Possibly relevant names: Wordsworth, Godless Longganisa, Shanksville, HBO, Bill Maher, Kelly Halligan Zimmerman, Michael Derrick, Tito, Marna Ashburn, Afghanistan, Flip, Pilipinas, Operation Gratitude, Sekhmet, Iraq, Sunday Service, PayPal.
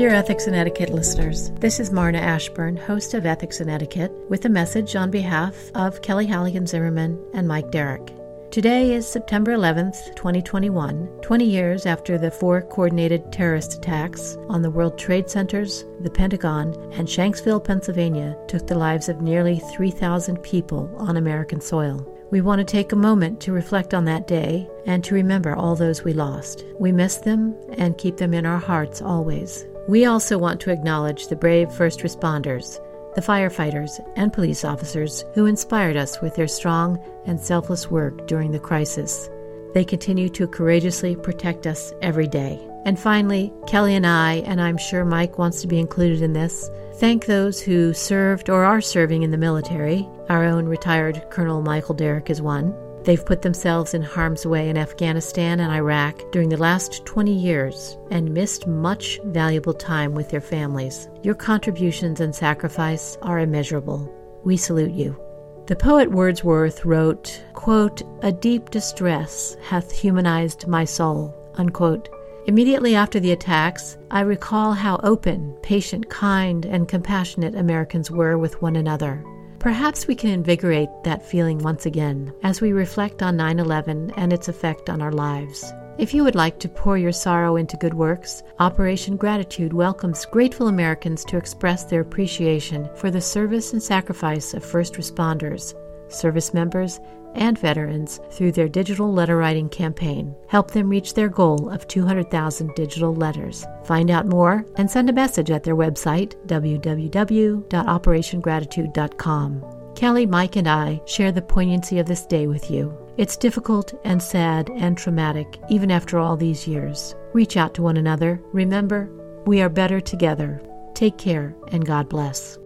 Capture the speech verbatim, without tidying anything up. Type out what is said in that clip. Dear Ethics and Etiquette listeners, this is Marna Ashburn, host of Ethics and Etiquette, with a message on behalf of Kelly Halligan Zimmerman and Mike Derrick. Today is September eleventh, twenty twenty-one, twenty years after the four coordinated terrorist attacks on the World Trade Centers, the Pentagon, and Shanksville, Pennsylvania took the lives of nearly three thousand people on American soil. We want to take a moment to reflect on that day and to remember all those we lost. We miss them and keep them in our hearts always. We also want to acknowledge the brave first responders, the firefighters and police officers who inspired us with their strong and selfless work during the crisis. They continue to courageously protect us every day. And finally, Kelly and I, and I'm sure Mike wants to be included in this, thank those who served or are serving in the military. Our own retired Colonel Michael Derrick is one. They've put themselves in harm's way in Afghanistan and Iraq during the last twenty years and missed much valuable time with their families. Your contributions and sacrifice are immeasurable. We salute you. The poet Wordsworth wrote, quote, "A deep distress hath humanized my soul," unquote. Immediately after the attacks, I recall how open, patient, kind, and compassionate Americans were with one another. Perhaps we can invigorate that feeling once again as we reflect on nine eleven and its effect on our lives. If you would like to pour your sorrow into good works, Operation Gratitude welcomes grateful Americans to express their appreciation for the service and sacrifice of first responders, service members, and veterans through their digital letter writing campaign. Help them reach their goal of two hundred thousand digital letters. Find out more and send a message at their website, w w w dot operation gratitude dot com. Kelly, Mike, and I share the poignancy of this day with you. It's difficult and sad and traumatic, even after all these years. Reach out to one another. Remember, we are better together. Take care, and God bless.